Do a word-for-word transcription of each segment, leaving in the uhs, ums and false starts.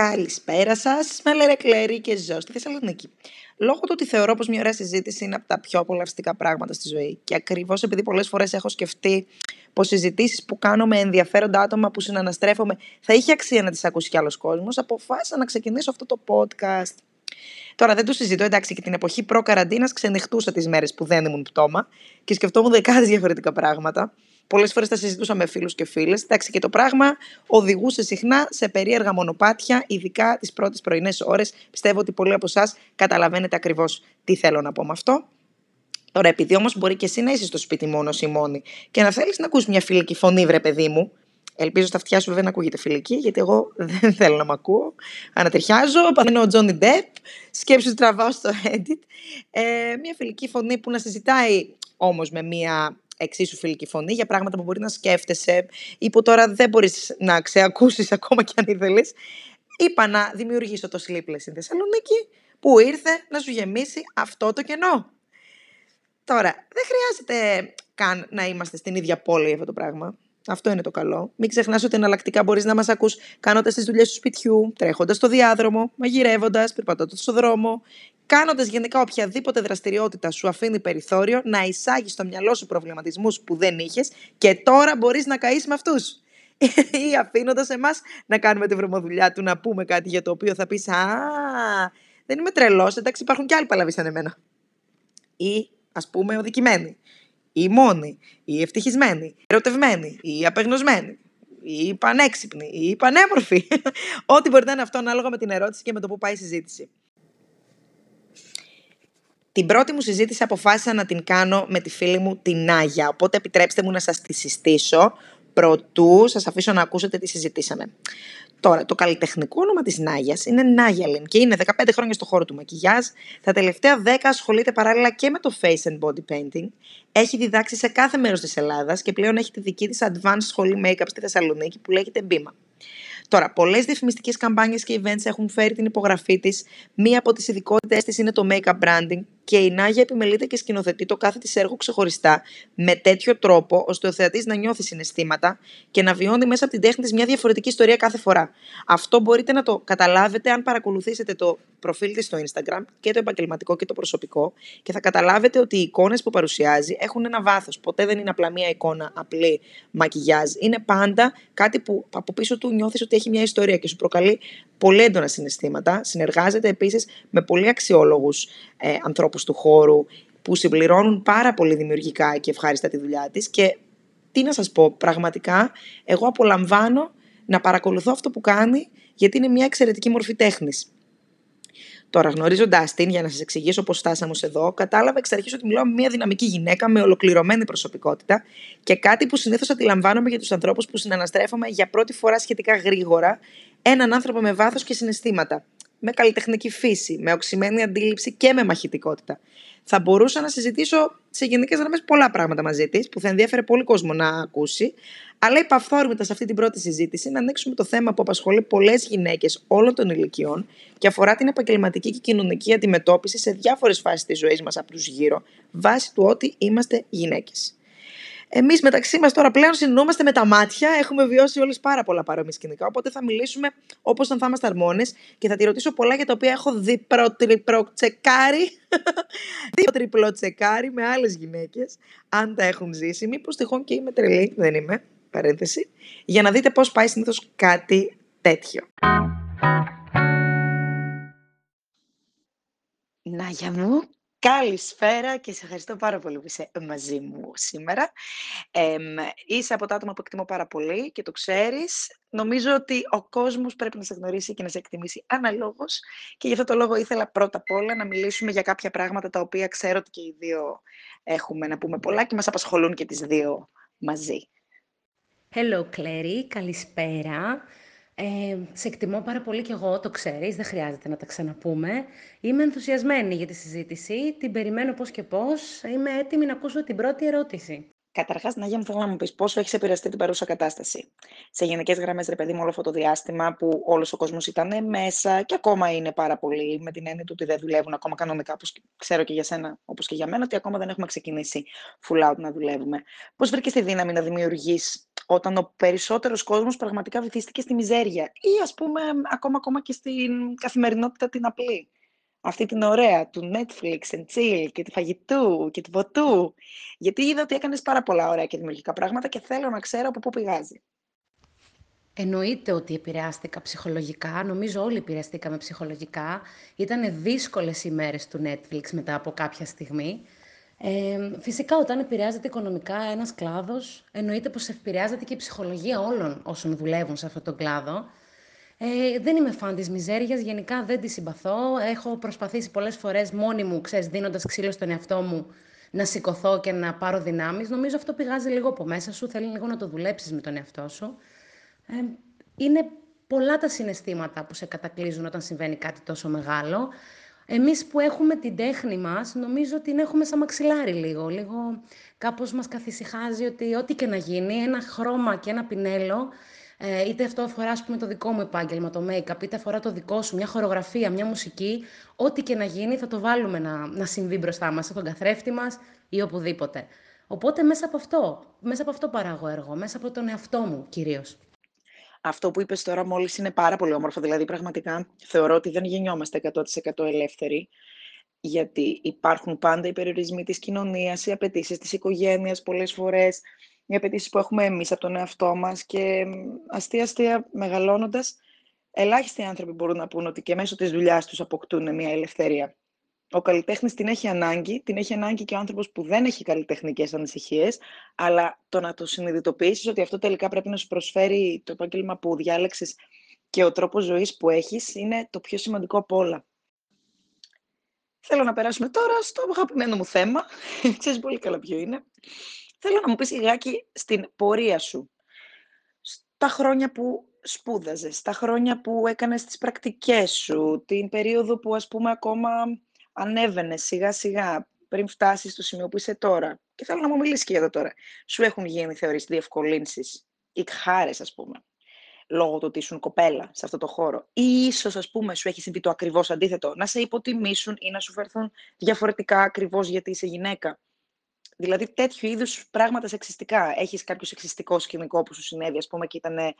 Καλησπέρα σας, με λένε Κλέρι και ζω στη Θεσσαλονίκη. Λόγω του ότι θεωρώ πως μια ωραία συζήτηση είναι από τα πιο απολαυστικά πράγματα στη ζωή και ακριβώς επειδή πολλές φορές έχω σκεφτεί πως συζητήσεις που κάνω με ενδιαφέροντα άτομα που συναναστρέφομαι θα είχε αξία να τις ακούσει κι άλλος κόσμος, αποφάσισα να ξεκινήσω αυτό το podcast. Τώρα δεν το συζητώ, εντάξει, και την εποχή προ-καραντίνας ξενυχτούσα τις μέρες που δεν ήμουν πτώμα και σκεφτόμουν δεκάδες διαφορετικά πράγματα. Πολλές φορές τα συζητούσα με φίλους και φίλες. Εντάξει, και το πράγμα οδηγούσε συχνά σε περίεργα μονοπάτια, ειδικά τις πρώτες πρωινές ώρες. Πιστεύω ότι πολλοί από εσάς καταλαβαίνετε ακριβώς τι θέλω να πω με αυτό. Τώρα, επειδή όμως μπορεί και εσύ να είσαι στο σπίτι μόνος ή μόνη και να θέλεις να ακούσεις μια φιλική φωνή, βρε παιδί μου. Ελπίζω στα αυτιά σου βέβαια να ακούγεται φιλική, γιατί εγώ δεν θέλω να μ' ακούω. Ανατριχιάζω, παθαίνω ο Johnny Depp, σκέψου τραβάω στο edit. Ε, μια φιλική φωνή που να συζητάει όμως με μια εξίσου φιλική φωνή για πράγματα που μπορεί να σκέφτεσαι ή που τώρα δεν μπορείς να ξεακούσεις ακόμα κι αν ήθελες. Είπα να δημιουργήσω το Slipless στην Θεσσαλονίκη που ήρθε να σου γεμίσει αυτό το κενό. Τώρα, δεν χρειάζεται καν να είμαστε στην ίδια πόλη αυτό το πράγμα. Αυτό είναι το καλό. Μην ξεχνάς ότι εναλλακτικά μπορείς να μας ακούς κάνοντας τις δουλειές του σπιτιού, τρέχοντας στο διάδρομο, μαγειρεύοντας, περπατώντας στο δρόμο, κάνοντας γενικά οποιαδήποτε δραστηριότητα σου αφήνει περιθώριο να εισάγεις στο μυαλό σου προβληματισμούς που δεν είχες και τώρα μπορείς να καείς με αυτούς. Ή αφήνοντας εμάς να κάνουμε τη βρωμοδουλειά του, να πούμε κάτι για το οποίο θα πεις «Α, δεν είμαι τρελός, εντάξει, υπάρχουν και άλλοι παλαβοί σαν εμένα». Ή ας πούμε οδικημένοι. Ή μόνοι, ή ευτυχισμένοι, ή ερωτευμένοι, ή απεγνωσμένοι, ή πανέξυπνοι, ή πανέμορφοι. Ό,τι μπορεί να είναι αυτό ανάλογα με την ερώτηση και με το που πάει η συζήτηση. Την πρώτη μου συζήτηση αποφάσισα να την κάνω με τη φίλη μου την Νάγια, οπότε επιτρέψτε μου να σας τη συστήσω προτού σας αφήσω να ακούσετε τι συζητήσαμε. Τώρα, το καλλιτεχνικό όνομα της Νάγιας είναι Νάγια Λεν και είναι δεκαπέντε χρόνια στο χώρο του μακιγιάζ. Τα τελευταία δέκα ασχολείται παράλληλα και με το face and body painting. Έχει διδάξει σε κάθε μέρος της Ελλάδας και πλέον έχει τη δική της advanced σχολή make-up στη Θεσσαλονίκη που λέγεται Bima. Τώρα, πολλές διαφημιστικές καμπάνιες και events έχουν φέρει την υπογραφή της. Μία από τις ειδικότητες της είναι το make-up branding και η Νάγια επιμελείται και σκηνοθετεί το κάθε της έργο ξεχωριστά με τέτοιο τρόπο ώστε ο θεατής να νιώθει συναισθήματα και να βιώνει μέσα από την τέχνη της μια διαφορετική ιστορία κάθε φορά. Αυτό μπορείτε να το καταλάβετε αν παρακολουθήσετε το προφίλ της στο Instagram, και το επαγγελματικό και το προσωπικό, και θα καταλάβετε ότι οι εικόνες που παρουσιάζει έχουν ένα βάθος. Ποτέ δεν είναι απλά μια εικόνα απλή μακιγιάζ. Είναι πάντα κάτι που από πίσω του νιώθεις ότι έχει μια ιστορία και σου προκαλεί πολύ έντονα συναισθήματα. Συνεργάζεται επίσης με πολύ αξιόλογους ε, ανθρώπους του χώρου που συμπληρώνουν πάρα πολύ δημιουργικά και ευχάριστα τη δουλειά της. Και τι να σας πω, πραγματικά εγώ απολαμβάνω να παρακολουθώ αυτό που κάνει, γιατί είναι μια εξαιρετική μορφή τέχνης. Τώρα, γνωρίζοντας την, για να σας εξηγήσω πώς φτάσαμε ως εδώ, κατάλαβα εξ αρχής ότι μιλάω με μια δυναμική γυναίκα με ολοκληρωμένη προσωπικότητα και κάτι που συνήθως αντιλαμβάνομαι για τους ανθρώπους που συναναστρέφομαι για πρώτη φορά σχετικά γρήγορα, έναν άνθρωπο με βάθος και συναισθήματα, με καλλιτεχνική φύση, με οξυμένη αντίληψη και με μαχητικότητα. Θα μπορούσα να συζητήσω σε γενικές γραμμές πολλά πράγματα μαζί της που θα ενδιαφέρε πολύ κόσμο να ακούσει, αλλά είπα αυθόρμητα σε αυτή την πρώτη συζήτηση να ανοίξουμε το θέμα που απασχολεί πολλές γυναίκες όλων των ηλικιών και αφορά την επαγγελματική και κοινωνική αντιμετώπιση σε διάφορες φάσεις της ζωής μας από τους γύρω, βάσει του ότι είμαστε γυναίκες. Εμείς μεταξύ μας τώρα πλέον συνεννοούμαστε με τα μάτια, έχουμε βιώσει όλες πάρα πολλά παρόμοια σκηνικά. Οπότε θα μιλήσουμε όπως αν θα είμαστε αρμόνες και θα τη ρωτήσω πολλά για τα οποία έχω δει προτριπροτσεκάρι, διποτριπλοτσεκάρι με άλλες γυναίκες, αν τα έχουν ζήσει. Μήπως τυχόν και είμαι τρελή, δεν είμαι, παρένθεση, για να δείτε πώς πάει συνήθως κάτι τέτοιο. Νάγια μου. Καλησπέρα και σε ευχαριστώ πάρα πολύ που είσαι μαζί μου σήμερα. Ε, είσαι από τα άτομα που εκτιμώ πάρα πολύ και το ξέρεις. Νομίζω ότι ο κόσμος πρέπει να σε γνωρίσει και να σε εκτιμήσει αναλόγως και γι' αυτό το λόγο ήθελα πρώτα απ' όλα να μιλήσουμε για κάποια πράγματα τα οποία ξέρω ότι και οι δύο έχουμε να πούμε πολλά και μας απασχολούν και τις δύο μαζί. Hello, Clary. Καλησπέρα. Ε, σε εκτιμώ πάρα πολύ και εγώ, το ξέρεις, δεν χρειάζεται να τα ξαναπούμε. Είμαι ενθουσιασμένη για τη συζήτηση, την περιμένω πώς και πώς. Είμαι έτοιμη να ακούσω την πρώτη ερώτηση. Καταρχάς, Νάγια μου, θέλω να μου πεις πόσο έχεις επηρεαστεί την παρούσα κατάσταση. Σε γενικές γραμμές, ρε παιδί μου, όλο αυτό το διάστημα που όλος ο κόσμος ήταν μέσα και ακόμα είναι πάρα πολύ, με την έννοια του ότι δεν δουλεύουν ακόμα κανονικά, όπως ξέρω και για σένα, όπως και για μένα, ότι ακόμα δεν έχουμε ξεκινήσει full out να δουλεύουμε. Πώς βρήκες τη δύναμη να δημιουργείς όταν ο περισσότερος κόσμος πραγματικά βυθίστηκε στη μιζέρια ή ας πούμε ακόμα, ακόμα και στην καθημερινότητα την απλή. Αυτή την ωραία του Netflix and chill και του φαγητού και του ποτού. Γιατί είδα ότι έκανες πάρα πολλά ωραία και δημιουργικά πράγματα και θέλω να ξέρω από πού πηγάζει. Εννοείται ότι επηρεάστηκα ψυχολογικά, νομίζω όλοι επηρεαστήκαμε ψυχολογικά. Ήτανε δύσκολες οι μέρες του Netflix μετά από κάποια στιγμή. Ε, φυσικά όταν επηρεάζεται οικονομικά ένας κλάδος, εννοείται πως επηρεάζεται και η ψυχολογία όλων όσων δουλεύουν σε αυτόν τον κλάδο. Ε, δεν είμαι φαν της μιζέριας, γενικά δεν τη συμπαθώ. Έχω προσπαθήσει πολλές φορές μόνη μου, ξέρεις, δίνοντας ξύλο στον εαυτό μου, να σηκωθώ και να πάρω δυνάμεις. Νομίζω αυτό πηγάζει λίγο από μέσα σου, θέλει λίγο να το δουλέψεις με τον εαυτό σου. Ε, είναι πολλά τα συναισθήματα που σε κατακλείζουν όταν συμβαίνει κάτι τόσο μεγάλο. Εμείς που έχουμε την τέχνη μας, νομίζω την έχουμε σαν μαξιλάρι λίγο. Λίγο κάπως μας καθησυχάζει ότι ό,τι και να γίνει, ένα χρώμα και ένα πινέλο, ε, είτε αυτό αφορά ας πούμε, το δικό μου επάγγελμα, το make-up, είτε αφορά το δικό σου, μια χορογραφία, μια μουσική, ό,τι και να γίνει θα το βάλουμε να, να συμβεί μπροστά μας, στον καθρέφτη μας ή οπουδήποτε. Οπότε μέσα από αυτό, μέσα από αυτό παράγω έργο, μέσα από τον εαυτό μου κυρίως. Αυτό που είπες τώρα μόλις είναι πάρα πολύ όμορφο, δηλαδή πραγματικά θεωρώ ότι δεν γεννιόμαστε εκατό τοις εκατό ελεύθεροι, γιατί υπάρχουν πάντα οι περιορισμοί της κοινωνίας, οι απαιτήσεις της οικογένειας πολλές φορές, οι απαιτήσεις που έχουμε εμείς από τον εαυτό μας και αστεία-αστεία μεγαλώνοντας, ελάχιστοι άνθρωποι μπορούν να πούν ότι και μέσω της δουλειάς τους αποκτούν μια ελευθερία. Ο καλλιτέχνης την έχει ανάγκη, την έχει ανάγκη και ο άνθρωπος που δεν έχει καλλιτεχνικές ανησυχίες, αλλά το να το συνειδητοποιήσεις ότι αυτό τελικά πρέπει να σου προσφέρει το επάγγελμα που διάλεξες και ο τρόπος ζωής που έχεις είναι το πιο σημαντικό από όλα. Θέλω να περάσουμε τώρα στο αγαπημένο μου θέμα, ξέρεις πολύ καλά ποιο είναι. Θέλω να μου πεις λιγάκι στην πορεία σου, στα χρόνια που σπούδαζες, τα χρόνια που έκανες τις πρακτικές σου, την περίοδο που ας πούμε ακόμα ανέβαινες σιγά σιγά πριν φτάσεις στο σημείο που είσαι τώρα. Και θέλω να μου μιλήσεις και για το τώρα. Σου έχουν γίνει θεωρείς διευκολύνσεις ή χάρες ας πούμε, λόγω του ότι ήσουν κοπέλα σε αυτό το χώρο. Ή ίσως ας πούμε σου έχει συμβεί το ακριβώς αντίθετο, να σε υποτιμήσουν ή να σου φέρθουν διαφορετικά ακριβώς γιατί είσαι γυναίκα. Δηλαδή, τέτοιου είδους πράγματα σεξιστικά. Έχεις κάποιο σεξιστικό σκηνικό που σου συνέβη, ας πούμε, και ήταν ε,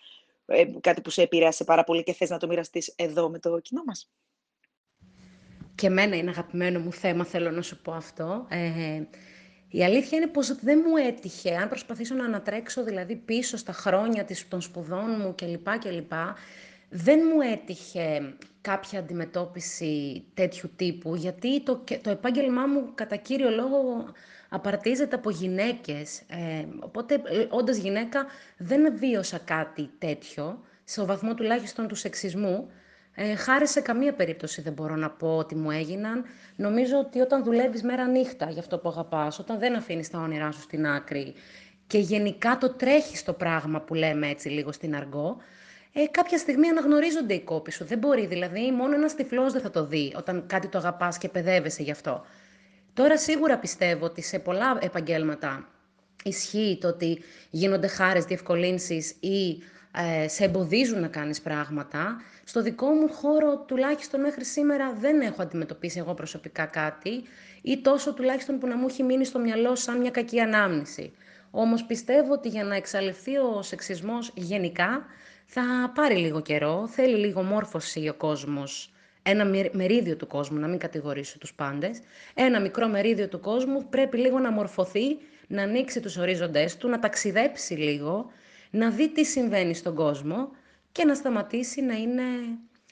ε, κάτι που σε επηρέασε πάρα πολύ και θες να το μοιραστείς εδώ με το κοινό μας. Και εμένα είναι αγαπημένο μου θέμα, θέλω να σου πω αυτό. Ε, η αλήθεια είναι πως δεν μου έτυχε. Αν προσπαθήσω να ανατρέξω δηλαδή πίσω στα χρόνια των σπουδών μου κλπ. κλπ. Δεν μου έτυχε κάποια αντιμετώπιση τέτοιου τύπου, γιατί το, το επάγγελμά μου κατά κύριο λόγο απαρτίζεται από γυναίκες. Ε, οπότε, όντας γυναίκα, δεν βίωσα κάτι τέτοιο, σε βαθμό τουλάχιστον του σεξισμού. Ε, χάρη σε καμία περίπτωση δεν μπορώ να πω ότι μου έγιναν. Νομίζω ότι όταν δουλεύεις μέρα νύχτα για αυτό που αγαπάς, όταν δεν αφήνεις τα όνειρά σου στην άκρη και γενικά το τρέχεις το πράγμα που λέμε έτσι λίγο στην αργό, Ε, κάποια στιγμή αναγνωρίζονται οι κόποι σου. Δεν μπορεί, δηλαδή, μόνο ένας τυφλός δεν θα το δει όταν κάτι το αγαπάς και παιδεύεσαι γι' αυτό. Τώρα σίγουρα πιστεύω ότι σε πολλά επαγγέλματα ισχύει το ότι γίνονται χάρες, διευκολύνσεις ή ε, σε εμποδίζουν να κάνεις πράγματα. Στο δικό μου χώρο, τουλάχιστον μέχρι σήμερα, δεν έχω αντιμετωπίσει εγώ προσωπικά κάτι ή τόσο τουλάχιστον που να μου έχει μείνει στο μυαλό σαν μια κακή ανάμνηση. Όμως πιστεύω ότι για να εξαλειφθεί ο σεξισμός γενικά, θα πάρει λίγο καιρό, θέλει λίγο μόρφωση ο κόσμος, ένα μερίδιο του κόσμου, να μην κατηγορήσω τους πάντες, ένα μικρό μερίδιο του κόσμου πρέπει λίγο να μορφωθεί, να ανοίξει τους ορίζοντές του, να ταξιδέψει λίγο, να δει τι συμβαίνει στον κόσμο και να σταματήσει να είναι,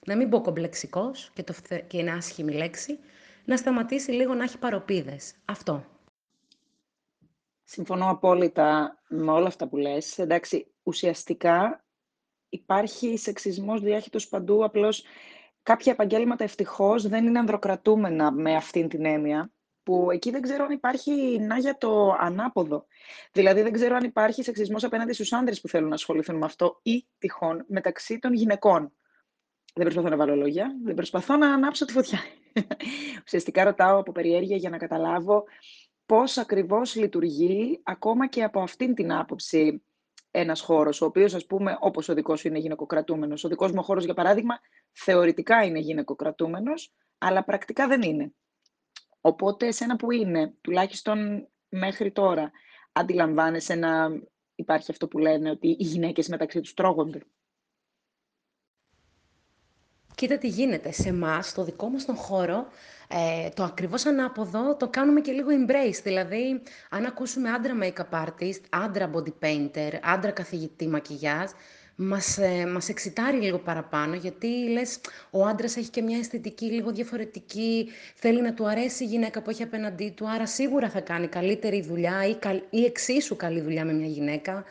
να μην πω κομπλεξικός και, το, και είναι άσχημη λέξη, να σταματήσει λίγο να έχει παροπίδες. Αυτό. Συμφωνώ απόλυτα με όλα αυτά που λες. Εντάξει, ουσιαστικά υπάρχει σεξισμός διάχυτος παντού, απλώς κάποια επαγγέλματα ευτυχώς δεν είναι ανδροκρατούμενα με αυτήν την έννοια, που εκεί δεν ξέρω αν υπάρχει, Νάγια, το ανάποδο. Δηλαδή δεν ξέρω αν υπάρχει σεξισμός απέναντι στους άντρες που θέλουν να ασχοληθούν με αυτό ή τυχόν μεταξύ των γυναικών. Δεν προσπαθώ να βάλω λόγια, δεν προσπαθώ να ανάψω τη φωτιά. Ουσιαστικά ρωτάω από περιέργεια για να καταλάβω πώς ακριβώς λειτουργεί ακόμα και από αυτήν την άποψη ένας χώρος, ο οποίος, ας πούμε, όπως ο δικός σου είναι γυναικοκρατούμενος. Ο δικός μου χώρος, για παράδειγμα, θεωρητικά είναι γυναικοκρατούμενος, αλλά πρακτικά δεν είναι. Οπότε, εσένα που είναι, τουλάχιστον μέχρι τώρα, αντιλαμβάνεσαι να υπάρχει αυτό που λένε ότι οι γυναίκες μεταξύ τους τρώγονται. Κοίτα τι γίνεται. Σε εμάς, στο δικό μας τον χώρο, ε, το ακριβώς ανάποδο το κάνουμε και λίγο embrace. Δηλαδή, αν ακούσουμε άντρα make-up artist, άντρα body painter, άντρα καθηγητή μακιγιάζ, μας, ε, μας εξητάρει λίγο παραπάνω, γιατί λες, ο άντρας έχει και μια αισθητική λίγο διαφορετική, θέλει να του αρέσει η γυναίκα που έχει απέναντί του, άρα σίγουρα θα κάνει καλύτερη δουλειά ή, καλ, ή εξίσου καλή δουλειά με μια γυναίκα.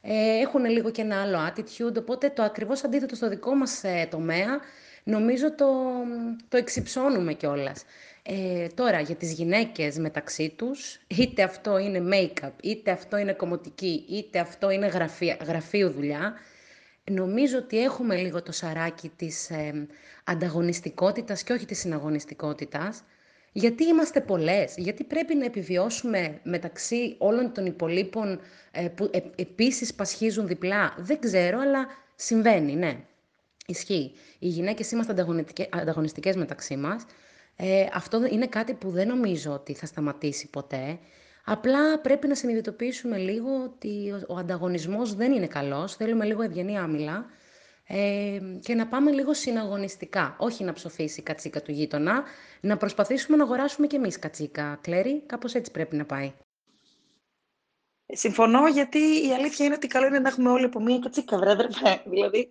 Ε, έχουν λίγο και ένα άλλο attitude, οπότε το ακριβώς αντίθετο στο δικό μας ε, τομέα, νομίζω το, το εξυψώνουμε κιόλας. Ε, τώρα, για τις γυναίκες μεταξύ τους, είτε αυτό είναι make-up, είτε αυτό είναι κομμωτική, είτε αυτό είναι γραφεία, γραφείου δουλειά, νομίζω ότι έχουμε λίγο το σαράκι της ε, ανταγωνιστικότητας και όχι της συναγωνιστικότητας, γιατί είμαστε πολλές, γιατί πρέπει να επιβιώσουμε μεταξύ όλων των υπολείπων ε, που ε, επίσης πασχίζουν διπλά. Δεν ξέρω, αλλά συμβαίνει, ναι. Ισχύει. Οι γυναίκες είμαστε ανταγωνιστικές μεταξύ μας. Ε, αυτό είναι κάτι που δεν νομίζω ότι θα σταματήσει ποτέ. Απλά πρέπει να συνειδητοποιήσουμε λίγο ότι ο ανταγωνισμός δεν είναι καλός. Θέλουμε λίγο ευγενή άμυλα ε, και να πάμε λίγο συναγωνιστικά. Όχι να ψοφήσει η κατσίκα του γείτονα, να προσπαθήσουμε να αγοράσουμε κι εμείς κατσίκα. Κλέρι, κάπως έτσι πρέπει να πάει. Συμφωνώ, γιατί η αλήθεια είναι ότι καλό είναι να έχουμε όλοι από μία κατσίκα, βρέδρεπε. Δηλαδή,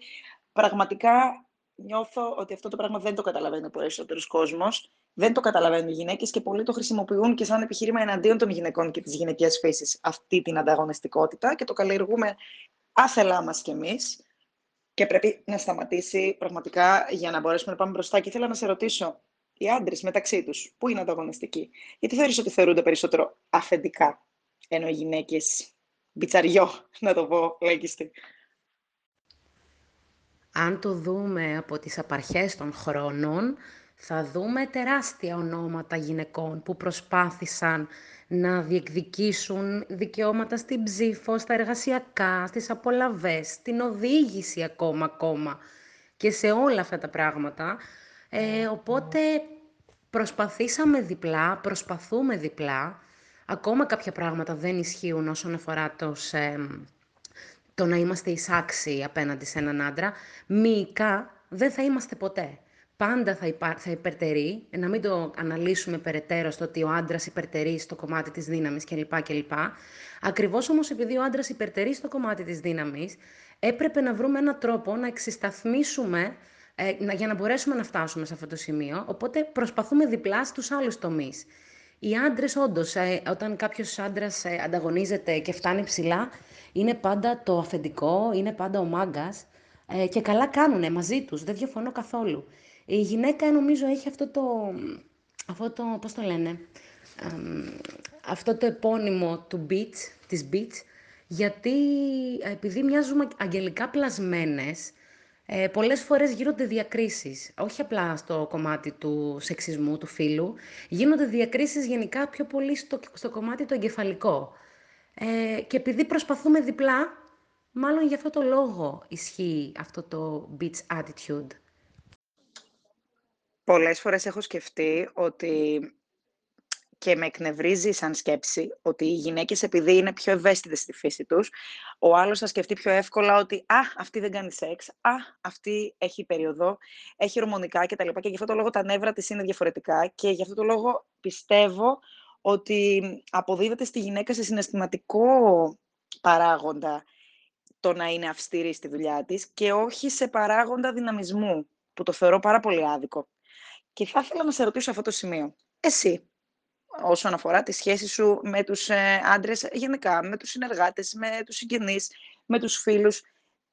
πραγματικά νιώθω ότι αυτό το πράγμα δεν το καταλαβαίνει ο περισσότερος κόσμος. Δεν το καταλαβαίνουν οι γυναίκες και πολλοί το χρησιμοποιούν και σαν επιχείρημα εναντίον των γυναικών και της γυναικείας φύσης. Αυτή την ανταγωνιστικότητα και το καλλιεργούμε άθελά μας κι εμείς. Και πρέπει να σταματήσει πραγματικά για να μπορέσουμε να πάμε μπροστά. Και ήθελα να σε ρωτήσω, οι άντρες μεταξύ τους, πού είναι ανταγωνιστικοί? Γιατί θεωρείς ότι θεωρούνται περισσότερο αφεντικά, ενώ οι γυναίκες μπιτσαριό, να το πω λέγιστη? Αν το δούμε από τις απαρχές των χρόνων, θα δούμε τεράστια ονόματα γυναικών που προσπάθησαν να διεκδικήσουν δικαιώματα στην ψήφο, στα εργασιακά, στις απολαβές, στην οδήγηση ακόμα, ακόμα και σε όλα αυτά τα πράγματα. Ε, οπότε προσπαθήσαμε διπλά, προσπαθούμε διπλά. Ακόμα κάποια πράγματα δεν ισχύουν όσον αφορά το... Σε, το να είμαστε εισάξιοι απέναντι σε έναν άντρα, μυϊκά δεν θα είμαστε ποτέ. Πάντα θα, υπα... θα υπερτερεί, να μην το αναλύσουμε περαιτέρω στο ότι ο άντρας υπερτερεί στο κομμάτι της δύναμης κλπ. κλπ. Ακριβώς όμως επειδή ο άντρας υπερτερεί στο κομμάτι της δύναμης, έπρεπε να βρούμε έναν τρόπο να εξισταθμίσουμε ε, να... για να μπορέσουμε να φτάσουμε σε αυτό το σημείο, οπότε προσπαθούμε διπλά στους άλλους τομείς. Οι άντρες όντως, ε, όταν κάποιος άντρας ε, ανταγωνίζεται και φτάνει ψηλά, είναι πάντα το αφεντικό, είναι πάντα ο μάγκας ε, και καλά κάνουνε μαζί τους, δεν διαφωνώ καθόλου. Η γυναίκα νομίζω έχει αυτό το, αυτό το πώς το λένε, ε, αυτό το επώνυμο του beach, της beach, γιατί επειδή μοιάζουμε αγγελικά πλασμένες, Ε, πολλές φορές γίνονται διακρίσεις, όχι απλά στο κομμάτι του σεξισμού, του φύλου, γίνονται διακρίσεις γενικά πιο πολύ στο, στο κομμάτι το εγκεφαλικό. Ε, και επειδή προσπαθούμε διπλά, μάλλον γι' αυτό το λόγο ισχύει αυτό το bitch attitude. Πολλές φορές έχω σκεφτεί ότι και με εκνευρίζει σαν σκέψη ότι οι γυναίκες επειδή είναι πιο ευαίσθητες στη φύση τους, ο άλλος θα σκεφτεί πιο εύκολα ότι «Α, αυτή δεν κάνει σεξ», «Α, αυτή έχει περίοδο», «έχει ορμονικά» κτλ. Και γι' αυτό το λόγο τα νεύρα της είναι διαφορετικά και γι' αυτό το λόγο πιστεύω ότι αποδίδεται στη γυναίκα σε συναισθηματικό παράγοντα το να είναι αυστηρή στη δουλειά της και όχι σε παράγοντα δυναμισμού, που το θεωρώ πάρα πολύ άδικο. Και θα ήθελα να σε ρωτήσω αυτό το σημείο. Εσύ, όσον αφορά τη σχέση σου με τους ε, άντρες, γενικά, με τους συνεργάτες, με τους συγγενείς, με τους φίλους,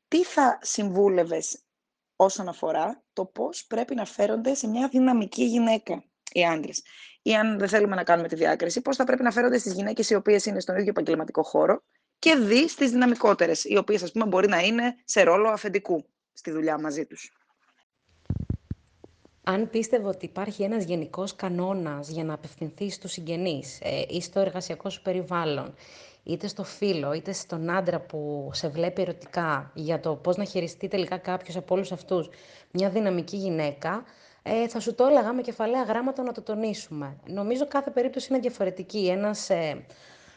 τι θα συμβούλευες όσον αφορά το πώς πρέπει να φέρονται σε μια δυναμική γυναίκα οι άντρες? Ή αν δεν θέλουμε να κάνουμε τη διάκριση, πώς θα πρέπει να φέρονται στις γυναίκες οι οποίες είναι στον ίδιο επαγγελματικό χώρο και δι στις δυναμικότερες, οι οποίες, ας πούμε, μπορεί να είναι σε ρόλο αφεντικού στη δουλειά μαζί τους? Αν πίστευα ότι υπάρχει ένας γενικός κανόνας για να απευθυνθεί στους συγγενείς ε, ή στο εργασιακό σου περιβάλλον, είτε στο φίλο, είτε στον άντρα που σε βλέπει ερωτικά για το πώς να χειριστεί τελικά κάποιος από όλους αυτούς μια δυναμική γυναίκα, ε, θα σου το έλεγα με κεφαλαία γράμματα να το τονίσουμε. Νομίζω κάθε περίπτωση είναι διαφορετική. Ένας ε,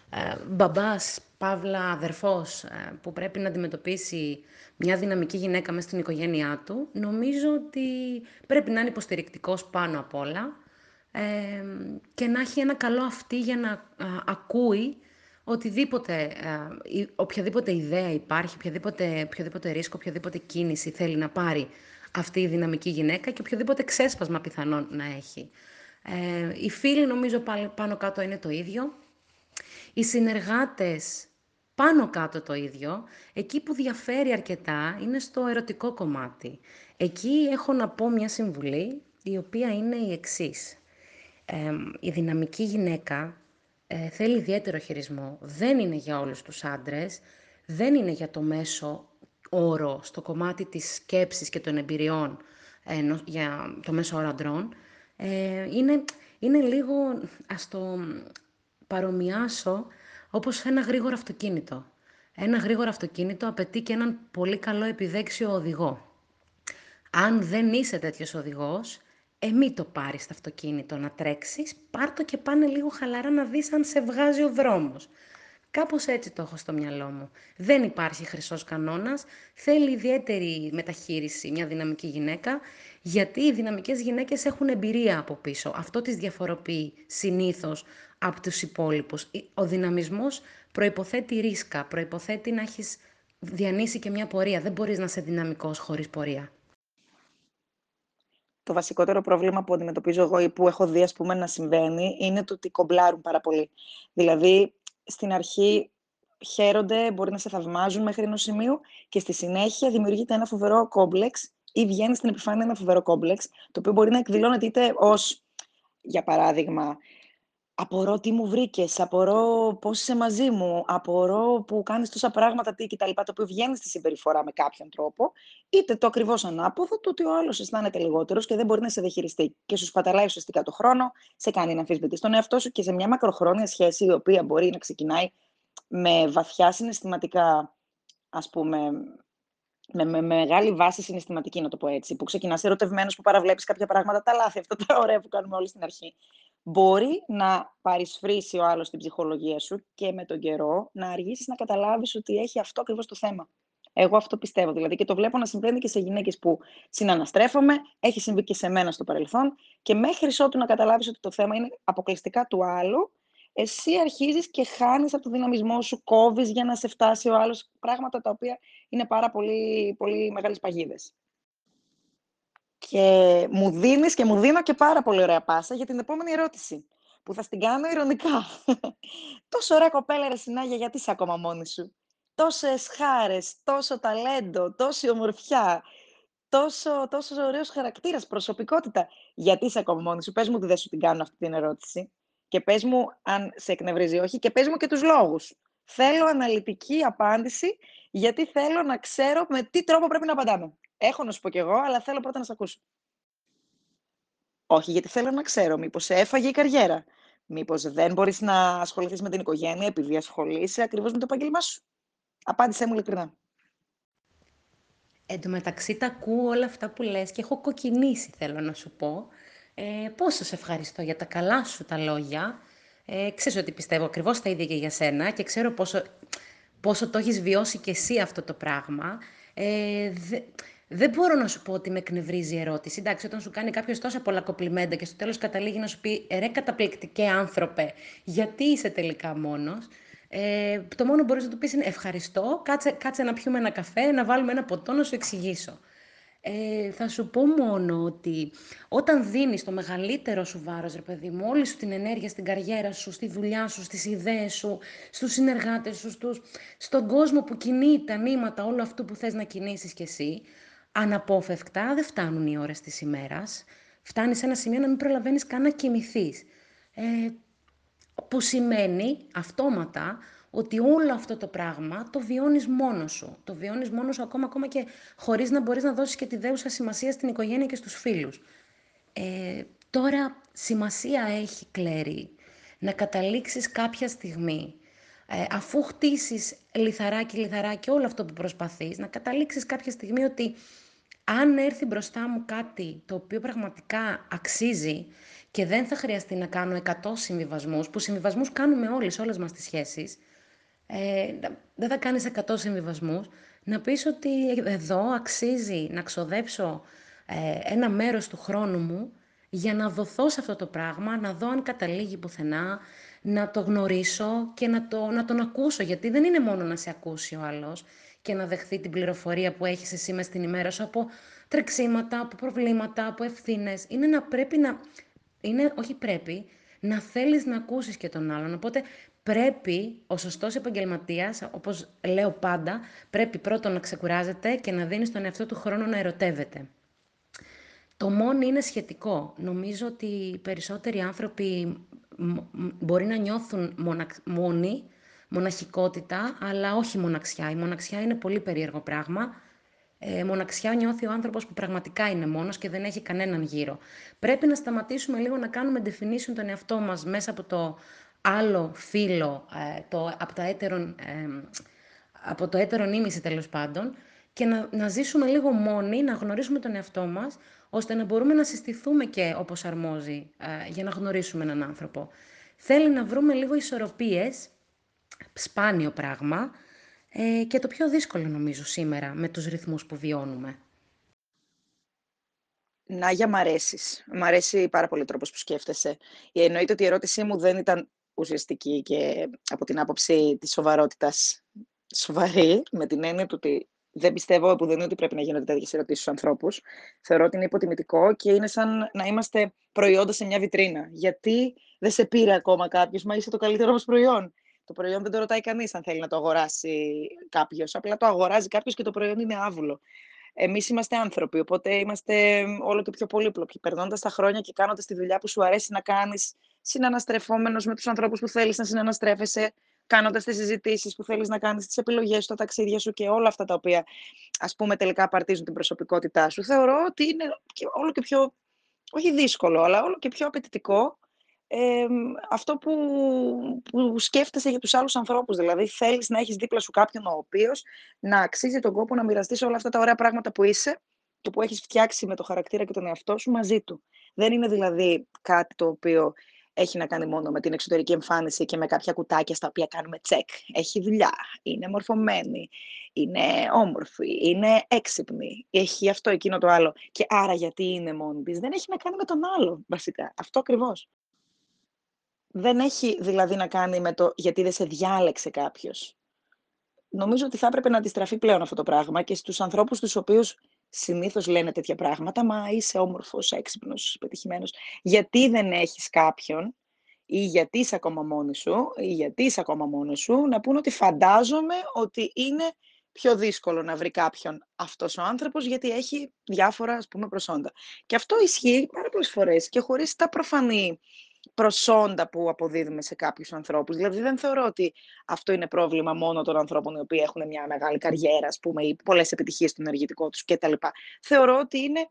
ε, μπαμπάς παύλα αδερφός που πρέπει να αντιμετωπίσει μια δυναμική γυναίκα μέσα στην οικογένειά του, νομίζω ότι πρέπει να είναι υποστηρικτικός πάνω απ' όλα και να έχει ένα καλό αυτί για να ακούει οτιδήποτε, οποιαδήποτε ιδέα υπάρχει, οποιαδήποτε, οποιαδήποτε ρίσκο, οποιαδήποτε κίνηση θέλει να πάρει αυτή η δυναμική γυναίκα και οποιοδήποτε ξέσπασμα πιθανόν να έχει. Ε, οι φίλοι νομίζω πάνω κάτω είναι το ίδιο. Οι συνεργάτες πάνω κάτω το ίδιο. Εκεί που διαφέρει αρκετά είναι στο ερωτικό κομμάτι. Εκεί έχω να πω μια συμβουλή η οποία είναι η εξής. Ε, η δυναμική γυναίκα ε, θέλει ιδιαίτερο χειρισμό. Δεν είναι για όλους τους άντρες. Δεν είναι για το μέσο όρο στο κομμάτι της σκέψης και των εμπειριών ε, για το μέσο όρο αντρών. Ε, είναι, είναι λίγο, ας το παρομοιάσω, όπως ένα γρήγορο αυτοκίνητο. Ένα γρήγορο αυτοκίνητο απαιτεί και έναν πολύ καλό επιδέξιο οδηγό. Αν δεν είσαι τέτοιος οδηγός, ε, μη το πάρεις το αυτοκίνητο να τρέξεις, πάρ' το και πάνε λίγο χαλαρά να δεις αν σε βγάζει ο δρόμος. Κάπως έτσι το έχω στο μυαλό μου. Δεν υπάρχει χρυσός κανόνας, θέλει ιδιαίτερη μεταχείριση μια δυναμική γυναίκα, γιατί οι δυναμικές γυναίκες έχουν εμπειρία από πίσω. Αυτό τις διαφοροποιεί συνήθως από τους υπόλοιπους. Ο δυναμισμός προϋποθέτει ρίσκα, προϋποθέτει να έχεις διανύσει και μια πορεία. Δεν μπορείς να είσαι δυναμικός χωρίς πορεία. Το βασικότερο πρόβλημα που αντιμετωπίζω εγώ ή που έχω δει, ας πούμε, να συμβαίνει είναι το ότι κομπλάρουν πάρα πολύ. Δηλαδή, στην αρχή χαίρονται, μπορεί να σε θαυμάζουν μέχρι ενός σημείου και στη συνέχεια δημιουργείται ένα φοβερό κόμπλεξ ή βγαίνει στην επιφάνεια ένα φοβερό κόμπλεξ, το οποίο μπορεί να εκδηλώνεται είτε ως, για παράδειγμα, απορώ τι μου βρήκες, απορώ πώς είσαι μαζί μου, απορώ που κάνεις τόσα πράγματα, τι κτλ. Το οποίο βγαίνει στη συμπεριφορά με κάποιον τρόπο, είτε το ακριβώς ανάποδο, το ότι ο άλλος αισθάνεται λιγότερος και δεν μπορεί να σε διαχειριστεί. Και σου σπαταλάει ουσιαστικά το χρόνο, σε κάνει να αμφισβητείς τον εαυτό σου και σε μια μακροχρόνια σχέση, η οποία μπορεί να ξεκινάει με βαθιά συναισθηματικά, ας πούμε, με, με μεγάλη βάση συναισθηματική, να το πω έτσι, που ξεκινάς ερωτευμένος, που παραβλέπεις κάποια πράγματα, τα λάθη, αυτά τα ωραία που κάνουμε όλοι στην αρχή. Μπορεί να παρισφρήσει ο άλλος την ψυχολογία σου και με τον καιρό να αργήσεις να καταλάβεις ότι έχει αυτό ακριβώς το θέμα. Εγώ αυτό πιστεύω. Δηλαδή, και το βλέπω να συμβαίνει και σε γυναίκες που συναναστρέφομαι, έχει συμβεί και σε μένα στο παρελθόν. Και μέχρι ότου να καταλάβεις ότι το θέμα είναι αποκλειστικά του άλλου, εσύ αρχίζεις και χάνεις από το δυναμισμό σου, κόβεις για να σε φτάσει ο άλλος. Πράγματα τα οποία είναι πάρα πολύ, πολύ μεγάλες παγίδες. Και μου δίνεις και μου δίνω και πάρα πολύ ωραία πάσα για την επόμενη ερώτηση, που θα την κάνω ειρωνικά. Τόσο ωραία κοπέλα ρε Νάγια, γιατί είσαι ακόμα μόνη σου? Τόσες χάρες, τόσο ταλέντο, τόση ομορφιά, τόσο, τόσο ωραίος χαρακτήρας, προσωπικότητα. Γιατί είσαι ακόμα μόνη σου? Πες μου ότι δεν σου την κάνω αυτή την ερώτηση. Και πες μου αν σε εκνευρίζει ή όχι και πες μου και τους λόγους. Θέλω αναλυτική απάντηση, γιατί θέλω να ξέρω με τι τρόπο πρέπει να απαντάμε. Έχω να σου πω κι εγώ, αλλά θέλω πρώτα να σε ακούσω. Όχι, γιατί θέλω να ξέρω. Μήπως σε έφαγε η καριέρα. Μήπως δεν μπορείς να ασχοληθείς με την οικογένεια επειδή ασχολείσαι ακριβώς με το επάγγελμά σου. Απάντησέ μου ειλικρινά. Εν τω μεταξύ τα ακούω όλα αυτά που λες και έχω κοκκινήσει, θέλω να σου πω. Ε, πόσο σε ευχαριστώ για τα καλά σου τα λόγια. Ε, ξέρω ότι πιστεύω ακριβώς τα ίδια και για σένα και ξέρω πόσο, πόσο το έχεις βιώσει κι εσύ αυτό το πράγμα. Ε, δε... Δεν μπορώ να σου πω ότι με εκνευρίζει η ερώτηση. Εντάξει, όταν σου κάνει κάποιος τόσα πολλά κοπλιμέντα και στο τέλος καταλήγει να σου πει «Ρε καταπληκτικέ άνθρωπε, γιατί είσαι τελικά μόνος?» ε, το μόνο που μπορείς να του πεις είναι «Ευχαριστώ, κάτσε, κάτσε να πιούμε ένα καφέ, να βάλουμε ένα ποτό να σου εξηγήσω». Ε, θα σου πω μόνο ότι όταν δίνεις το μεγαλύτερο σου βάρος, ρε παιδί μου, όλη σου την ενέργεια στην καριέρα σου, στη δουλειά σου, στις ιδέες σου, στους συνεργάτες σου, στους, στον κόσμο που κινεί τα νήματα όλο αυτού που θες να κινήσεις κι εσύ, αναπόφευκτα δεν φτάνουν οι ώρες της ημέρας. Φτάνεις σε ένα σημείο να μην προλαβαίνεις καν να κοιμηθείς. Ε, που σημαίνει αυτόματα ότι όλο αυτό το πράγμα το βιώνεις μόνος σου. Το βιώνεις μόνος σου ακόμα, ακόμα και χωρίς να μπορείς να δώσεις και τη δέουσα σημασία στην οικογένεια και στους φίλους. Ε, τώρα σημασία έχει, Κλέρι, να καταλήξεις κάποια στιγμή, Ε, αφού χτίσεις λιθαράκι, λιθαράκι όλο αυτό που προσπαθείς, να καταλήξεις κάποια στιγμή ότι αν έρθει μπροστά μου κάτι το οποίο πραγματικά αξίζει και δεν θα χρειαστεί να κάνω εκατό συμβιβασμούς, που συμβιβασμούς κάνουμε όλες, όλες μας τις σχέσεις, ε, δεν θα κάνεις εκατό συμβιβασμούς, να πεις ότι εδώ αξίζει να ξοδέψω ε, ένα μέρος του χρόνου μου για να δοθώ σε αυτό το πράγμα, να δω αν καταλήγει πουθενά, να το γνωρίσω και να, το, να τον ακούσω. Γιατί δεν είναι μόνο να σε ακούσει ο άλλος και να δεχθεί την πληροφορία που έχεις εσύ μες την ημέρα σου από τρεξίματα, από προβλήματα, από ευθύνες. Είναι να πρέπει να... Είναι, όχι πρέπει, να θέλεις να ακούσεις και τον άλλον. Οπότε πρέπει ο σωστός επαγγελματίας, όπως λέω πάντα, πρέπει πρώτον να ξεκουράζεται και να δίνει στον εαυτό του χρόνο να ερωτεύεται. Το μόνο είναι σχετικό. Νομίζω ότι οι περισσότεροι άνθρωποι μπορεί να νιώθουν μονακ... μόνοι, μοναχικότητα, αλλά όχι μοναξιά. Η μοναξιά είναι πολύ περίεργο πράγμα. Ε, μοναξιά νιώθει ο άνθρωπος που πραγματικά είναι μόνος και δεν έχει κανέναν γύρω. Πρέπει να σταματήσουμε λίγο να κάνουμε definition τον εαυτό μας μέσα από το άλλο φύλο, ε, το, από, τα έτερον, ε, από το έτερον ήμιση τέλος πάντων, και να, να ζήσουμε λίγο μόνοι, να γνωρίσουμε τον εαυτό μας, ώστε να μπορούμε να συστηθούμε και όπως αρμόζει ε, για να γνωρίσουμε έναν άνθρωπο. Θέλει να βρούμε λίγο ισορροπίες, σπάνιο πράγμα, ε, και το πιο δύσκολο νομίζω σήμερα με τους ρυθμούς που βιώνουμε. Νάγια, μ' αρέσεις. Μ' αρέσει πάρα πολύ ο τρόπος που σκέφτεσαι. Εννοείται ότι η ερώτησή μου δεν ήταν ουσιαστική και από την άποψη της σοβαρότητας σοβαρή, με την έννοια του ότι δεν πιστεύω που δεν είναι ότι πρέπει να γίνονται τέτοιες ερωτήσεις στους ανθρώπους. Θεωρώ ότι είναι υποτιμητικό και είναι σαν να είμαστε προϊόντα σε μια βιτρίνα. Γιατί δεν σε πήρε ακόμα κάποιος, μα είσαι το καλύτερο μας προϊόν. Το προϊόν δεν το ρωτάει κανείς αν θέλει να το αγοράσει κάποιος. Απλά το αγοράζει κάποιος και το προϊόν είναι άβουλο. Εμείς είμαστε άνθρωποι, οπότε είμαστε όλο και πιο πολύπλοκοι. Περνώντας τα χρόνια και κάνοντας τη δουλειά που σου αρέσει να κάνεις, συναναστρεφόμενος με τους ανθρώπους που θέλεις να συναναστρέφεσαι, κάνοντας τις συζητήσεις που θέλεις να κάνεις, τις επιλογές σου, τα ταξίδια σου και όλα αυτά τα οποία, ας πούμε, τελικά απαρτίζουν την προσωπικότητά σου. Θεωρώ ότι είναι όλο και πιο, όχι δύσκολο, αλλά όλο και πιο απαιτητικό ε, αυτό που, που σκέφτεσαι για τους άλλους ανθρώπους. Δηλαδή, θέλεις να έχεις δίπλα σου κάποιον ο οποίος να αξίζει τον κόπο να μοιραστείς όλα αυτά τα ωραία πράγματα που είσαι και που έχεις φτιάξει με το χαρακτήρα και τον εαυτό σου μαζί του. Δεν είναι δηλαδή κάτι το οποίο έχει να κάνει μόνο με την εξωτερική εμφάνιση και με κάποια κουτάκια στα οποία κάνουμε τσεκ. Έχει δουλειά, είναι μορφωμένη, είναι όμορφη, είναι έξυπνη, έχει αυτό, εκείνο, το άλλο. Και άρα γιατί είναι μόνη της. Δεν έχει να κάνει με τον άλλο, βασικά. Αυτό ακριβώς. Δεν έχει δηλαδή να κάνει με το γιατί δεν σε διάλεξε κάποιος. Νομίζω ότι θα έπρεπε να αντιστραφεί πλέον αυτό το πράγμα και στους ανθρώπους τους οποίους συνήθως λένε τέτοια πράγματα, μα είσαι όμορφος, έξυπνος, πετυχημένος. Γιατί δεν έχεις κάποιον ή γιατί είσαι ακόμα μόνη σου ή γιατί είσαι ακόμα μόνος σου να πούνε ότι φαντάζομαι ότι είναι πιο δύσκολο να βρει κάποιον αυτός ο άνθρωπος γιατί έχει διάφορα, ας πούμε, προσόντα. Και αυτό ισχύει πάρα πολλές φορές και χωρίς τα προφανή προσόντα που αποδίδουμε σε κάποιους ανθρώπους. Δηλαδή, δεν θεωρώ ότι αυτό είναι πρόβλημα μόνο των ανθρώπων οι οποίοι έχουν μια μεγάλη καριέρα, ας πούμε, ή πολλές επιτυχίες στο ενεργητικό τους κτλ. Θεωρώ ότι είναι,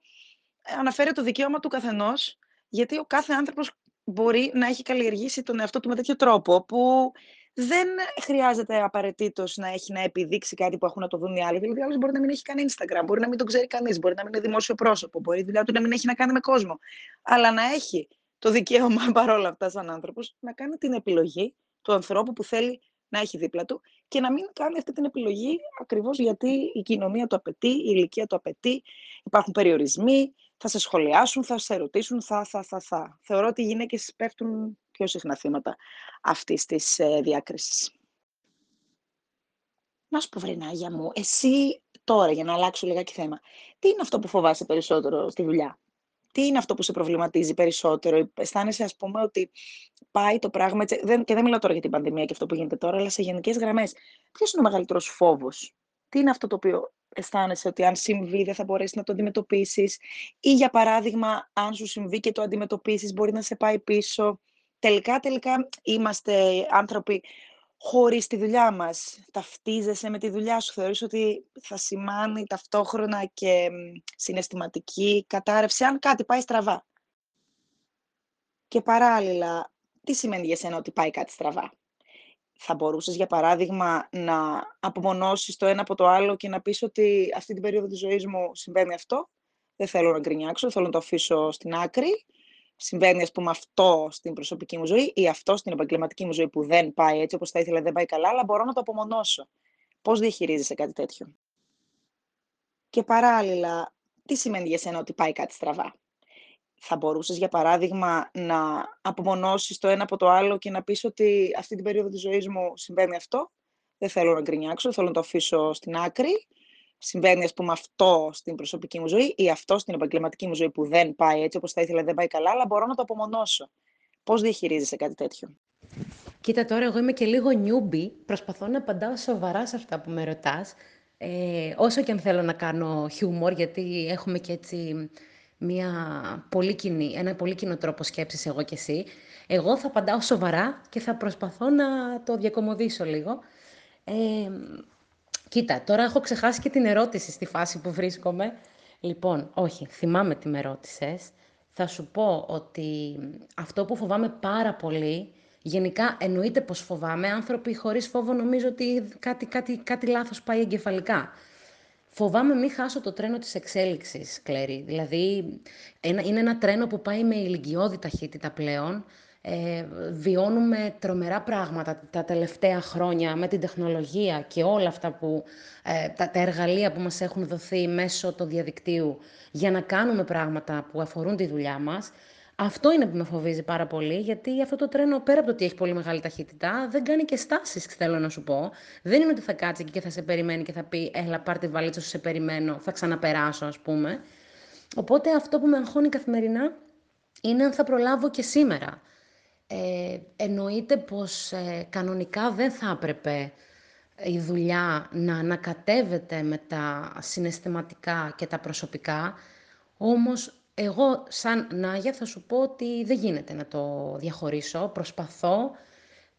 αναφέρει το δικαίωμα του καθενός, γιατί ο κάθε άνθρωπος μπορεί να έχει καλλιεργήσει τον εαυτό του με τέτοιο τρόπο που δεν χρειάζεται απαραίτητος να έχει να επιδείξει κάτι που έχουν να το δουν οι άλλοι. Δηλαδή, άλλος μπορεί να μην έχει καν Instagram, μπορεί να μην τον ξέρει κανείς, μπορεί να μην είναι δημόσιο πρόσωπο, μπορεί η δουλειά του να μην έχει να κάνει με κόσμο. Αλλά να έχει το δικαίωμα παρόλα αυτά σαν άνθρωπος να κάνει την επιλογή του ανθρώπου που θέλει να έχει δίπλα του και να μην κάνει αυτή την επιλογή ακριβώς γιατί η κοινωνία το απαιτεί, η ηλικία το απαιτεί, υπάρχουν περιορισμοί, θα σε σχολιάσουν, θα σε ερωτήσουν, θα, θα, θα, θα. Θεωρώ ότι οι γυναίκες πέφτουν πιο συχνά θύματα αυτής της ε, διάκρισης. Να σου πω, βρε Νάγια μου, εσύ τώρα, για να αλλάξω λιγάκι θέμα, τι είναι αυτό που φοβάσαι περισσότερο στη δουλειά? Τι είναι αυτό που σε προβληματίζει περισσότερο? Αισθάνεσαι, ας πούμε, ότι πάει το πράγμα. Και δεν μιλάω τώρα για την πανδημία και αυτό που γίνεται τώρα, αλλά σε γενικές γραμμές. Ποιος είναι ο μεγαλύτερος φόβος? Τι είναι αυτό το οποίο αισθάνεσαι ότι αν συμβεί δεν θα μπορέσεις να το αντιμετωπίσεις? Ή, για παράδειγμα, αν σου συμβεί και το αντιμετωπίσεις, μπορεί να σε πάει πίσω. Τελικά, τελικά είμαστε άνθρωποι χωρίς τη δουλειά μας. Ταυτίζεσαι με τη δουλειά σου. Θεωρείς ότι θα σημάνει ταυτόχρονα και συναισθηματική κατάρρευση αν κάτι πάει στραβά. Και παράλληλα, τι σημαίνει για σένα ότι πάει κάτι στραβά? Θα μπορούσες, για παράδειγμα, να απομονώσεις το ένα από το άλλο και να πεις ότι αυτή την περίοδο της ζωής μου συμβαίνει αυτό. Δεν θέλω να γκρινιάξω, θέλω να το αφήσω στην άκρη. συμβαίνει, ας πούμε, αυτό στην προσωπική μου ζωή ή αυτό στην επαγγελματική μου ζωή που δεν πάει έτσι όπως θα ήθελα, δεν πάει καλά, αλλά μπορώ να το απομονώσω. Πώς διαχειρίζεσαι κάτι τέτοιο? Και παράλληλα, τι σημαίνει για σένα ότι πάει κάτι στραβά? Θα μπορούσες, για παράδειγμα, να απομονώσεις το ένα από το άλλο και να πεις ότι αυτή την περίοδο της ζωής μου συμβαίνει αυτό, δεν θέλω να γκρινιάξω, θέλω να το αφήσω στην άκρη. Συμβαίνει, ας πούμε, αυτό στην προσωπική μου ζωή ή αυτό στην επαγγελματική μου ζωή που δεν πάει έτσι όπως θα ήθελα, δεν πάει καλά, αλλά μπορώ να το απομονώσω. Πώς διαχειρίζεσαι κάτι τέτοιο? Κοίτα, τώρα εγώ είμαι και λίγο newbie. Προσπαθώ να απαντάω σοβαρά σε αυτά που με ρωτάς. Ε, όσο και αν θέλω να κάνω χιούμορ, γιατί έχουμε και έτσι μια πολύ κοινή, ένα πολύ κοινό τρόπο σκέψης εγώ και εσύ. Εγώ θα απαντάω σοβαρά και θα προσπαθώ να το διακομωδήσω λίγο. Ε, κοίτα, τώρα έχω ξεχάσει και την ερώτηση στη φάση που βρίσκομαι. Λοιπόν, όχι, θυμάμαι τι με ρώτησες. Θα σου πω ότι αυτό που φοβάμαι πάρα πολύ, γενικά εννοείται πως φοβάμαι, άνθρωποι χωρίς φόβο νομίζω ότι κάτι, κάτι, κάτι λάθος πάει εγκεφαλικά. Φοβάμαι μην χάσω το τρένο της εξέλιξης, Κλέρι. Δηλαδή, ένα, είναι ένα τρένο που πάει με ηλικιώδη ταχύτητα πλέον. Ε, βιώνουμε τρομερά πράγματα τα τελευταία χρόνια με την τεχνολογία και όλα αυτά που, ε, τα, τα εργαλεία που μας έχουν δοθεί μέσω του διαδικτύου για να κάνουμε πράγματα που αφορούν τη δουλειά μας. Αυτό είναι που με φοβίζει πάρα πολύ, γιατί αυτό το τρένο, πέρα από το ότι έχει πολύ μεγάλη ταχύτητα, δεν κάνει και στάσεις, θέλω να σου πω. Δεν είναι ότι θα κάτσει και θα σε περιμένει και θα πει «έλα, πάρ' τη βαλίτσα σου, σε περιμένω, θα ξαναπεράσω», ας πούμε. Οπότε αυτό που με αγχώνει καθημερινά είναι αν θα προλάβω και σήμερα. Ε, εννοείται πως ε, κανονικά δεν θα έπρεπε η δουλειά να ανακατεύεται με τα συναισθηματικά και τα προσωπικά, όμως εγώ σαν Νάγια θα σου πω ότι δεν γίνεται να το διαχωρίσω, προσπαθώ,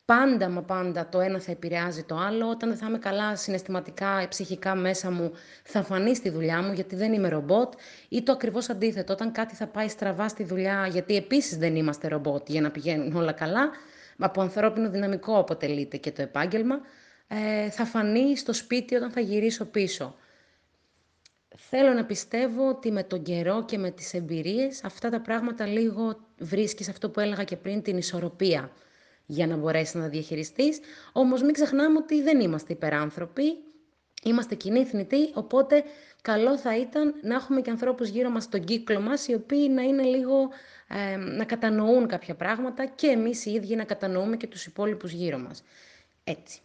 πάντα μα πάντα το ένα θα επηρεάζει το άλλο, όταν δεν θα είμαι καλά συναισθηματικά, ψυχικά μέσα μου θα φανεί στη δουλειά μου γιατί δεν είμαι ρομπότ ή το ακριβώς αντίθετο, όταν κάτι θα πάει στραβά στη δουλειά γιατί επίσης δεν είμαστε ρομπότ για να πηγαίνουν όλα καλά, από ανθρώπινο δυναμικό αποτελείται και το επάγγελμα, ε, θα φανεί στο σπίτι όταν θα γυρίσω πίσω. Θέλω να πιστεύω ότι με τον καιρό και με τις εμπειρίες αυτά τα πράγματα λίγο βρίσκεις αυτό που έλεγα και πριν, την ισορροπία για να μπορέσεις να τα διαχειριστείς. Όμως μην ξεχνάμε ότι δεν είμαστε υπεράνθρωποι, είμαστε κοινοί θνητοί, οπότε καλό θα ήταν να έχουμε και ανθρώπους γύρω μας στον κύκλο μας, οι οποίοι να είναι λίγο, ε, να κατανοούν κάποια πράγματα και εμείς οι ίδιοι να κατανοούμε και τους υπόλοιπους γύρω μας. Έτσι.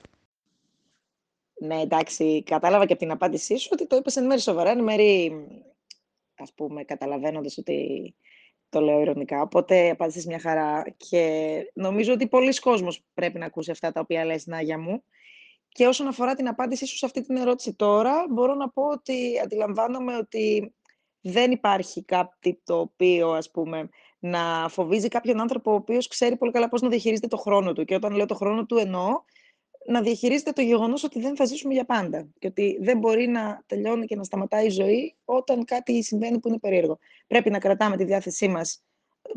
Ναι, εντάξει, κατάλαβα και από την απάντησή σου ότι το είπες εν μέρει σοβαρά, εν μέρει, ας πούμε, καταλαβαίνοντας ότι το λέω ειρωνικά. Οπότε απάντησες μια χαρά και νομίζω ότι πολλοί κόσμος πρέπει να ακούσει αυτά τα οποία λες, Νάγια μου. Και όσον αφορά την απάντησή σου σε αυτή την ερώτηση τώρα, μπορώ να πω ότι αντιλαμβάνομαι ότι δεν υπάρχει κάτι το οποίο, ας πούμε, να φοβίζει κάποιον άνθρωπο ο οποίος ξέρει πολύ καλά πώς να διαχειρίζεται το χρόνο του. Και όταν λέω το χρόνο του εννοώ να διαχειρίζεται το γεγονός ότι δεν θα ζήσουμε για πάντα και ότι δεν μπορεί να τελειώνει και να σταματάει η ζωή όταν κάτι συμβαίνει που είναι περίεργο. Πρέπει να κρατάμε τη διάθεσή μας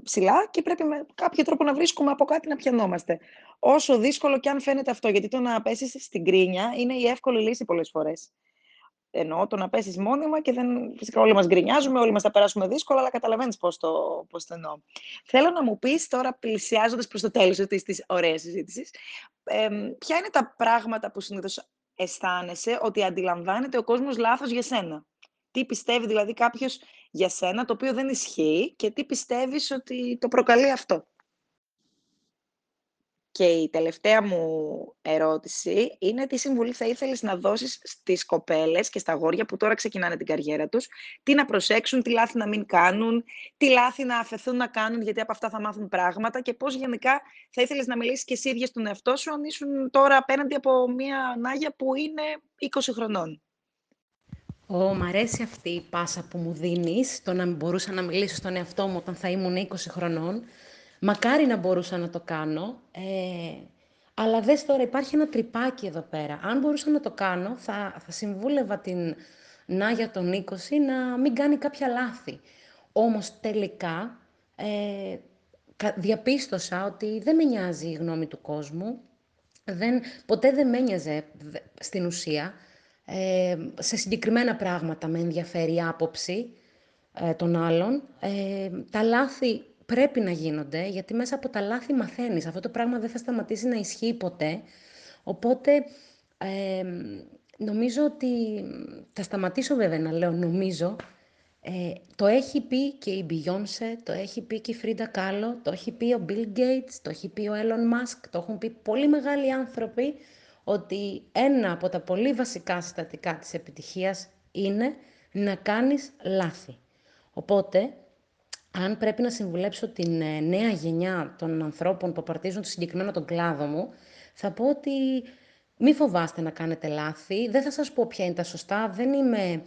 ψηλά και πρέπει με κάποιο τρόπο να βρίσκουμε από κάτι να πιανόμαστε. Όσο δύσκολο και αν φαίνεται αυτό, γιατί το να πέσεις στην κρίνια είναι η εύκολη λύση πολλές φορές. Εννοώ το να πέσεις μόνιμα και δεν, φυσικά όλοι μας γκρινιάζουμε, όλοι μας τα περάσουμε δύσκολα, αλλά καταλαβαίνεις πώς το, πώς το εννοώ. Θέλω να μου πεις τώρα, πλησιάζοντας προς το τέλος αυτής της ωραίας συζήτησης, ε, ποια είναι τα πράγματα που συνήθως αισθάνεσαι ότι αντιλαμβάνεται ο κόσμος λάθος για σένα? Τι πιστεύει δηλαδή κάποιος για σένα το οποίο δεν ισχύει και τι πιστεύεις ότι το προκαλεί αυτό? Και η τελευταία μου ερώτηση είναι τι συμβουλή θα ήθελες να δώσεις στις κοπέλες και στα αγόρια που τώρα ξεκινάνε την καριέρα τους, τι να προσέξουν, τι λάθη να μην κάνουν, τι λάθη να αφεθούν να κάνουν, γιατί από αυτά θα μάθουν πράγματα και πώς γενικά θα ήθελες να μιλήσεις και εσύ ίδια στον εαυτό σου, αν ήσουν τώρα απέναντι από μια Νάγια που είναι είκοσι χρονών. Ω, μ' αρέσει αυτή η πάσα που μου δίνεις, το να μπορούσα να μιλήσω στον εαυτό μου όταν θα ήμουν είκοσι χρονών. Μακάρι να μπορούσα να το κάνω, ε, αλλά δες τώρα, υπάρχει ένα τρυπάκι εδώ πέρα. Αν μπορούσα να το κάνω, θα, θα συμβούλευα την Νάγια των είκοσι να μην κάνει κάποια λάθη. Όμως τελικά ε, διαπίστωσα ότι δεν με νοιάζει η γνώμη του κόσμου, δεν, ποτέ δεν με νοιάζε στην ουσία. Ε, σε συγκεκριμένα πράγματα με ενδιαφέρει η άποψη ε, των άλλων. Ε, τα λάθη πρέπει να γίνονται, γιατί μέσα από τα λάθη μαθαίνεις. Αυτό το πράγμα δεν θα σταματήσει να ισχύει ποτέ. Οπότε, ε, νομίζω ότι, θα σταματήσω βέβαια να λέω νομίζω, ε, το έχει πει και η Beyoncé, το έχει πει και η Frida Kahlo, το έχει πει ο Bill Gates, το έχει πει ο Elon Musk, το έχουν πει πολύ μεγάλοι άνθρωποι, ότι ένα από τα πολύ βασικά συστατικά της επιτυχίας είναι να κάνεις λάθη. Οπότε, αν πρέπει να συμβουλέψω την νέα γενιά των ανθρώπων που απαρτίζουν το συγκεκριμένο τον κλάδο μου, θα πω ότι μη φοβάστε να κάνετε λάθη. Δεν θα σας πω ποια είναι τα σωστά. Δεν είμαι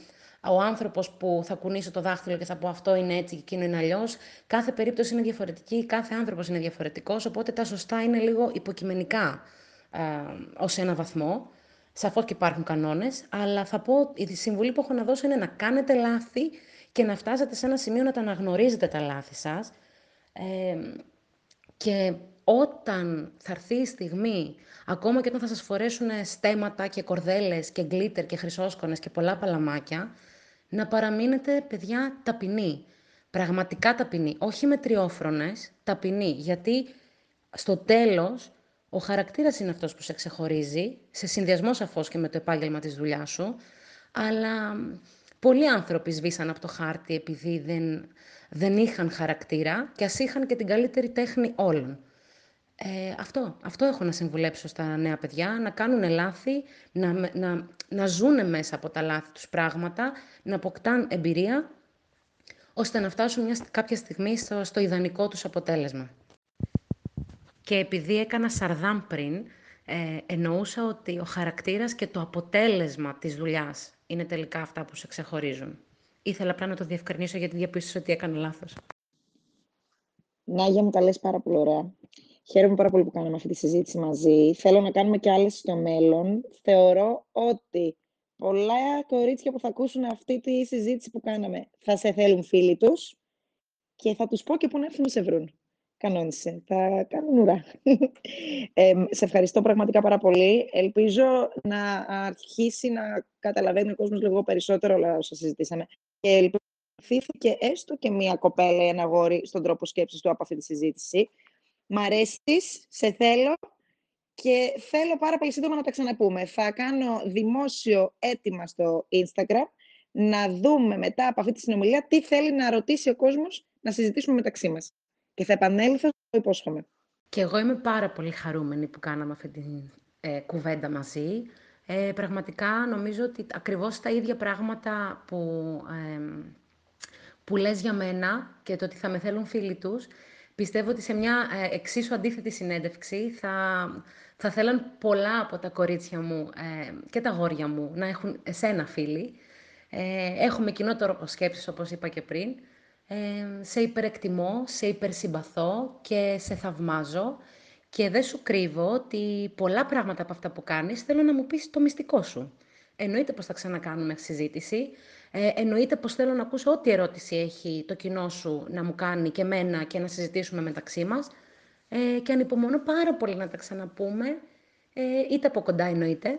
ο άνθρωπος που θα κουνήσω το δάχτυλο και θα πω αυτό είναι έτσι και εκείνο είναι αλλιώς. Κάθε περίπτωση είναι διαφορετική, κάθε άνθρωπος είναι διαφορετικός, οπότε τα σωστά είναι λίγο υποκειμενικά ε, ως ένα βαθμό. Σαφώς και υπάρχουν κανόνες, αλλά θα πω η συμβουλή που έχω να δώσω είναι να κάνετε λάθη και να φτάσετε σε ένα σημείο να τα αναγνωρίζετε τα λάθη σας. Ε, και όταν θα έρθει η στιγμή, ακόμα και όταν θα σας φορέσουν στέματα και κορδέλες και γκλίτερ και χρυσόσκονες και πολλά παλαμάκια, να παραμείνετε, παιδιά, ταπεινοί. Πραγματικά ταπεινοί. Όχι μετριόφρονες, ταπεινοί. Γιατί στο τέλος ο χαρακτήρας είναι αυτός που σε ξεχωρίζει, σε συνδυασμό σαφώς και με το επάγγελμα της δουλειάς σου, αλλά πολλοί άνθρωποι σβήσαν από το χάρτη επειδή δεν, δεν είχαν χαρακτήρα και ας είχαν και την καλύτερη τέχνη όλων. Ε, αυτό, αυτό έχω να συμβουλέψω στα νέα παιδιά, να κάνουν λάθη, να, να, να ζουν μέσα από τα λάθη τους πράγματα, να αποκτάν εμπειρία, ώστε να φτάσουν μια, κάποια στιγμή στο, στο ιδανικό τους αποτέλεσμα. Και επειδή έκανα σαρδάμ πριν, ε, εννοούσα ότι ο χαρακτήρας και το αποτέλεσμα της δουλειάς είναι τελικά αυτά που σε ξεχωρίζουν. Ήθελα απλά να το διευκρινίσω γιατί διαπίστωσα ότι έκανα λάθος. Νάγια μου, τα λες πάρα πολύ ωραία. Χαίρομαι πάρα πολύ που κάναμε αυτή τη συζήτηση μαζί. Θέλω να κάνουμε και άλλες στο μέλλον. Θεωρώ ότι πολλά κορίτσια που θα ακούσουν αυτή τη συζήτηση που κάναμε θα σε θέλουν φίλοι τους και θα τους πω και πού να έρθουν να σε βρουν. Κανόνισε. Θα κάνουν ουρά. Ε, σε ευχαριστώ πραγματικά πάρα πολύ. Ελπίζω να αρχίσει να καταλαβαίνει ο κόσμος λίγο περισσότερο όλα όσα συζητήσαμε. Και ελπίζω να βοηθήθηκε έστω και μία κοπέλα ή ένα αγόρι στον τρόπο σκέψης του από αυτή τη συζήτηση. Μ' αρέσεις, σε θέλω και θέλω πάρα πολύ σύντομα να τα ξαναπούμε. Θα κάνω δημόσιο αίτημα στο Instagram να δούμε μετά από αυτή τη συνομιλία τι θέλει να ρωτήσει ο κόσμος να συζητήσουμε μεταξύ μας. Και θα επανέλθω, το υπόσχομαι. Και εγώ είμαι πάρα πολύ χαρούμενη που κάναμε αυτή την ε, κουβέντα μαζί. Ε, πραγματικά νομίζω ότι ακριβώς τα ίδια πράγματα που, ε, που λες για μένα και το ότι θα με θέλουν φίλοι τους, πιστεύω ότι σε μια ε, εξίσου αντίθετη συνέντευξη θα, θα θέλαν πολλά από τα κορίτσια μου ε, και τα αγόρια μου να έχουν εσένα φίλοι. Ε, έχουμε κοινό τρόπο σκέψης, όπως είπα και πριν. Ε, σε υπερεκτιμώ, σε υπερσυμπαθώ και σε θαυμάζω και δεν σου κρύβω ότι πολλά πράγματα από αυτά που κάνεις θέλω να μου πεις το μυστικό σου. Εννοείται πως θα ξανακάνουμε συζήτηση, ε, εννοείται πως θέλω να ακούσω ό,τι ερώτηση έχει το κοινό σου να μου κάνει και εμένα και να συζητήσουμε μεταξύ μας ε, και ανυπομονώ πάρα πολύ να τα ξαναπούμε, ε, είτε από κοντά εννοείται,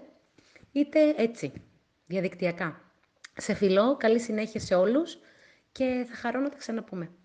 είτε έτσι, διαδικτυακά. Σε φιλώ, καλή συνέχεια σε όλους. Και θα χαρώ να τα ξαναπούμε.